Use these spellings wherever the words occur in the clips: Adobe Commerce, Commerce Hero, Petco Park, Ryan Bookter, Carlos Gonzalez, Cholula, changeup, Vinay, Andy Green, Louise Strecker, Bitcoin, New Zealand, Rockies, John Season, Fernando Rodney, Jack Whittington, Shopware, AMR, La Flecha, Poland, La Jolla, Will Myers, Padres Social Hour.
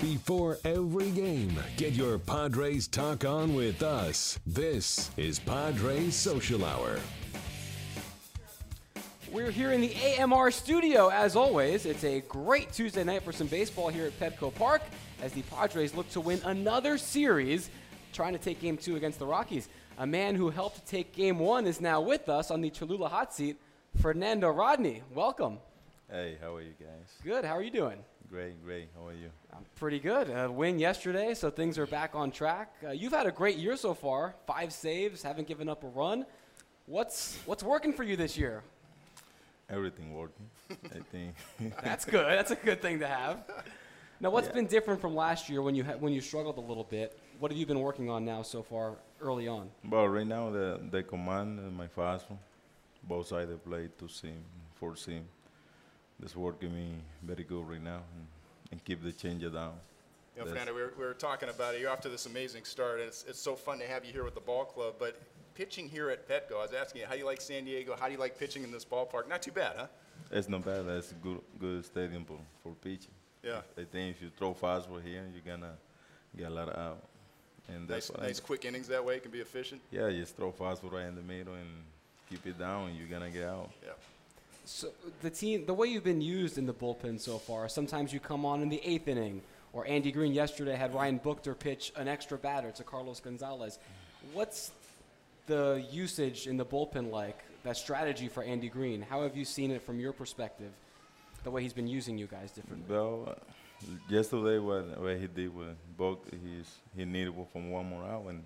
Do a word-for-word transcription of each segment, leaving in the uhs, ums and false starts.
Before every game, get your Padres talk on with us. This is Padres Social Hour. We're here in the A M R studio, as always. It's a great Tuesday night for some baseball here at Petco Park as the Padres look to win another series, trying to take game two against the Rockies. A man who helped take game one is now with us on the Cholula hot seat, Fernando Rodney. Welcome. Hey, how are you guys? Good, how are you doing? Great, great. How are you? I'm pretty good. A win yesterday, so things are back on track. Uh, you've had a great year so far. Five saves, haven't given up a run. What's what's working for you this year? Everything working, I think. That's good. That's a good thing to have. Now, what's yeah. been different from last year when you ha when you struggled a little bit? What have you been working on now so far early on? Well, right now the the command and my fastball, both sides of the plate, two seam, four seam. That's working me very good right now, and, and keep the changer down. You know, Fernando, we were, we were talking about it. You're off to this amazing start, and it's, it's so fun to have you here with the ball club. But pitching here at Petco, I was asking you, how do you like San Diego? How do you like pitching in this ballpark? Not too bad, huh? It's not bad. It's a good, good stadium for, for pitching. Yeah. I think if you throw fastball here, you're going to get a lot of out. And that's nice nice quick innings that way. It can be efficient. Yeah, you just throw fastball right in the middle and keep it down, and you're going to get out. Yeah. So the team, the way you've been used in the bullpen so far, sometimes you come on in the eighth inning, or Andy Green yesterday had Ryan Bookter pitch an extra batter to Carlos Gonzalez. What's the usage in the bullpen like, that strategy for Andy Green? How have you seen it from your perspective, the way he's been using you guys differently? Well, uh, yesterday what, what he did with Bookter, he's, he needed from one more out, and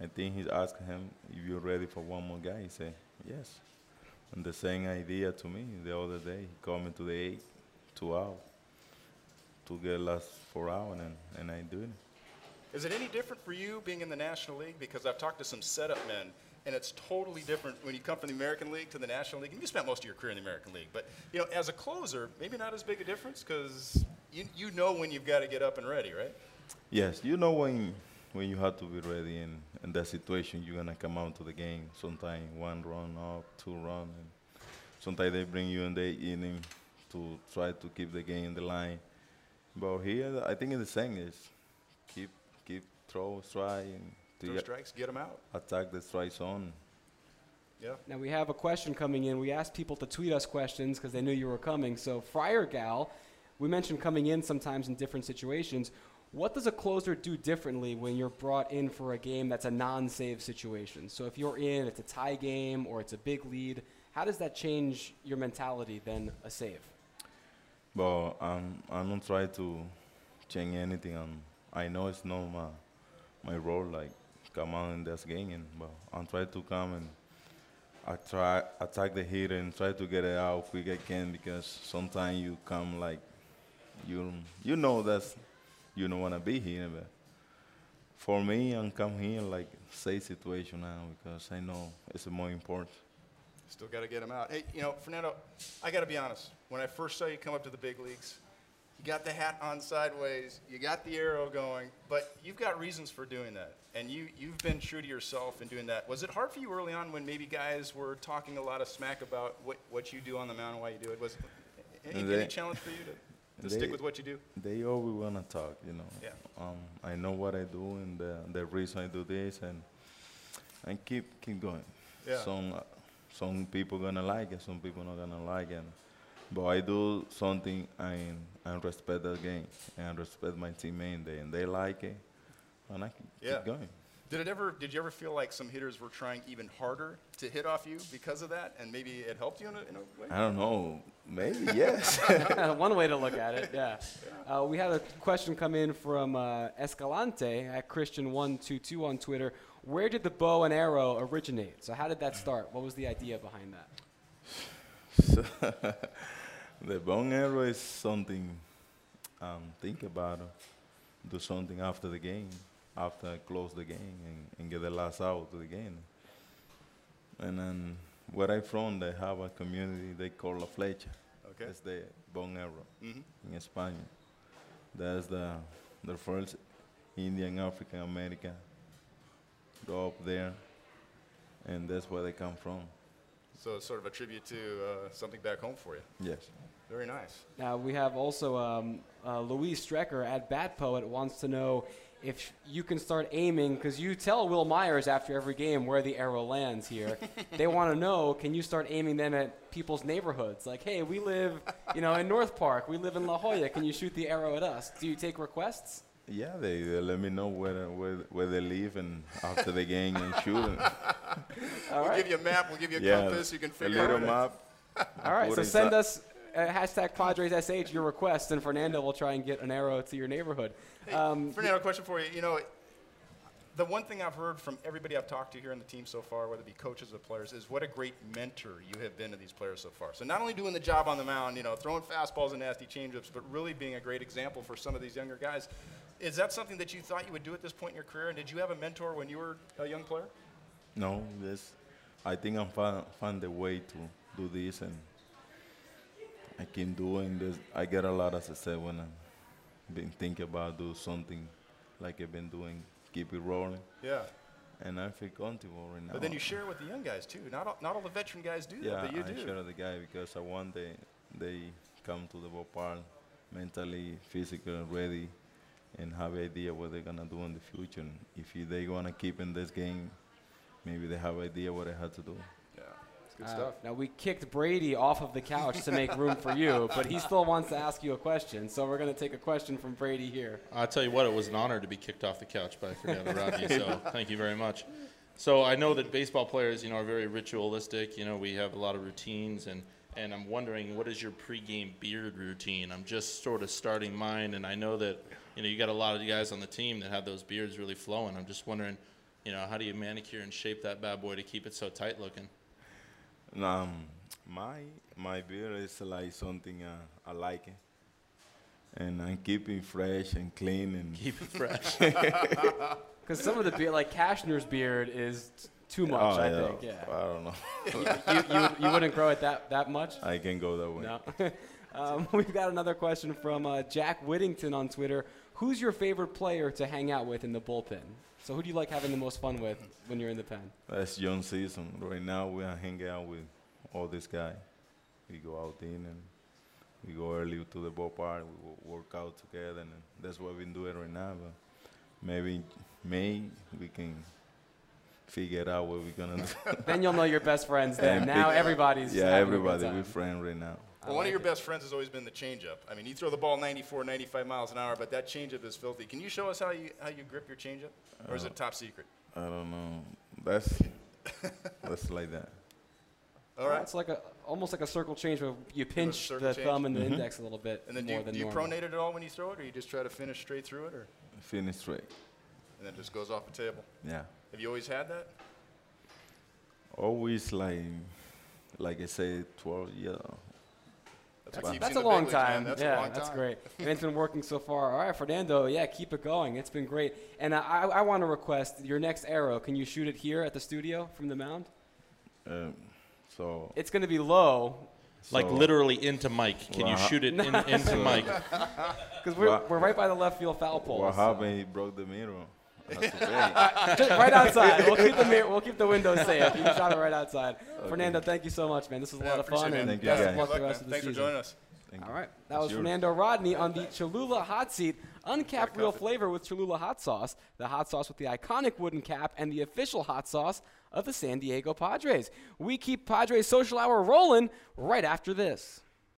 I think he's asking him if you're ready for one more guy. He said, yes. And the same idea to me the other day. He called me to the eight, two out, to get last four out, and, and I do it. Is it any different for you being in the National League? Because I've talked to some setup men, and it's totally different when you come from the American League to the National League. And you spent most of your career in the American League. But, you know, as a closer, maybe not as big a difference because you, you know when you've got to get up and ready, right? Yes, you know when, when you have to be ready, and in that situation, you're going to come out to the game. Sometimes one run up, two run. And sometimes they bring you in the inning to try to keep the game in the line. But here, I think the thing is keep, keep, throw, strike. And throw strikes, get them out. Attack the strike zone. Yeah. Now, we have a question coming in. We asked people to tweet us questions because they knew you were coming. So, Friar Gal, we mentioned coming in sometimes in different situations. What does a closer do differently when you're brought in for a game that's a non-save situation? So if you're in, it's a tie game or it's a big lead, how does that change your mentality than a save? Well, um, I don't try to change anything. Um, I know it's not my, my role, like, come out in this game, and, but I'm trying to come and I try, attack the hitter and try to get it out quick I can, because sometimes you come like, you you know that's, you don't want to be here, but for me, I'm come here like safe situation now because I know it's more important. Still got to get him out. Hey, you know, Fernando, I got to be honest. When I first saw you come up to the big leagues, you got the hat on sideways, you got the arrow going, but you've got reasons for doing that, and you you've been true to yourself in doing that. Was it hard for you early on when maybe guys were talking a lot of smack about what what you do on the mound and why you do it? Was any, any challenge for you to? To they, stick with what you do? They always want to talk, you know. Yeah. Um, I know what I do and the, the reason I do this, and and keep keep going. Yeah. Some uh, some people gonna like it, some people not gonna like it, but I do something and and respect the game and respect my teammate, and they like it, and I keep, yeah. keep going. Did it ever? Did you ever feel like some hitters were trying even harder to hit off you because of that, and maybe it helped you in a, in a way? I don't know. Maybe yes. One way to look at it. Yeah. Uh, we had a question come in from uh, Escalante at Christian one two two on Twitter. Where did the bow and arrow originate? So how did that start? What was the idea behind that? So the bow and arrow is something. Um, think about it. Do something after the game. After I close the game and, and get the last out of the game. And then where I'm from, they have a community they call La Flecha. Okay. That's the bow and arrow mm-hmm. in Spanish. That's the, the first Indian, African, American go up there, and that's where they come from. So it's sort of a tribute to uh, something back home for you. Yes. Very nice. Now we have also um, Uh, Louise Strecker at Bat Poet wants to know if you can start aiming, because you tell Will Myers after every game where the arrow lands here. They want to know, can you start aiming them at people's neighborhoods? Like, hey, we live, you know, in North Park. We live in La Jolla. Can you shoot the arrow at us? Do you take requests? Yeah, they, they let me know where, where where they leave and after the game and shoot. And All we'll right. give you a map. We'll give you a yeah, compass. You can figure out. A little map. All right, so send us Uh, hashtag PadresSH, your request, and Fernando will try and get an arrow to your neighborhood. Hey, um, Fernando, a question for you. You know, the one thing I've heard from everybody I've talked to here on the team so far, whether it be coaches or players, is what a great mentor you have been to these players so far. So not only doing the job on the mound, you know, throwing fastballs and nasty changeups, but really being a great example for some of these younger guys. Is that something that you thought you would do at this point in your career? And did you have a mentor when you were a young player? No, this, I think I found, found a way to do this, and I keep doing this. I get a lot of success when I've been thinking about doing something like I've been doing, keep it rolling. Yeah. And I feel comfortable right now. But then you share it with the young guys, too. Not all, not all the veteran guys do yeah, that, but you I do. Yeah, I share with the guys because I want they, they come to the ballpark mentally, physically ready, and have an idea what they're going to do in the future. And if they want to keep in this game, maybe they have an idea what they have to do. Good stuff. Uh, now, we kicked Brady off of the couch to make room for you, but he still wants to ask you a question, so we're going to take a question from Brady here. I'll tell you what, it was an honor to be kicked off the couch by Fernando Rodney, so thank you very much. So I know that baseball players, you know, are very ritualistic. You know, we have a lot of routines, and, and I'm wondering, what is your pregame beard routine? I'm just sort of starting mine, and I know that, you know, you got a lot of you guys on the team that have those beards really flowing. I'm just wondering, you know, how do you manicure and shape that bad boy to keep it so tight looking? Um, my my beard is like something uh, I like, it. and I keep it fresh and clean and keep it fresh. Because some of the beard, like Cashner's beard, is t too much. Oh, I yeah. think. Yeah. I don't know. you, you you wouldn't grow it that that much. I can go that way. No. um, we've got another question from uh, Jack Whittington on Twitter. Who's your favorite player to hang out with in the bullpen? So who do you like having the most fun with when you're in the pen? That's John Season. Right now we are hanging out with all this guy. We go out in and we go early to the ballpark. We work out together, and that's what we've been doing right now. But maybe in May we can figure out what we're gonna do. Then you'll know your best friends. Then now everybody's yeah, everybody we're friends right now. Well, one of your best friends has always been the changeup. I mean, you throw the ball ninety-four, ninety-five miles an hour, but that changeup is filthy. Can you show us how you how you grip your changeup, or is it top secret? I don't know. That's that's like that. All right. Well, it's like a almost like a circle change where you pinch the change. thumb and the mm-hmm. index a little bit. And then more do you, than do you pronate it at all when you throw it, or you just try to finish straight through it, or finish straight, and then just goes off the table? Yeah. Have you always had that? Always like like I say, twelve years. That's, that's, a, long time. that's yeah, a long time. Yeah, that's great. And it's been working so far. All right, Fernando, yeah, keep it going. It's been great. And I, I, I want to request your next arrow. Can you shoot it here at the studio from the mound? Um, so it's going to be low. So like literally into Mike. Can well, you shoot it in, into Mike? Because we're, well, we're right by the left field foul pole. Well, how so. He broke the mirror. Right outside. We'll keep the mirror, we'll keep the window safe. You can shot it right outside. Okay. Fernando, thank you so much, man. This was a yeah, lot of fun. And thank best you. Of luck the rest man. Of the Thanks season. For joining us. Thank All right. That was yours. Fernando Rodney on the Cholula Hot Seat. Uncapped real flavor with Cholula hot sauce, the hot sauce with the iconic wooden cap, and the official hot sauce of the San Diego Padres. We keep Padres Social Hour rolling right after this.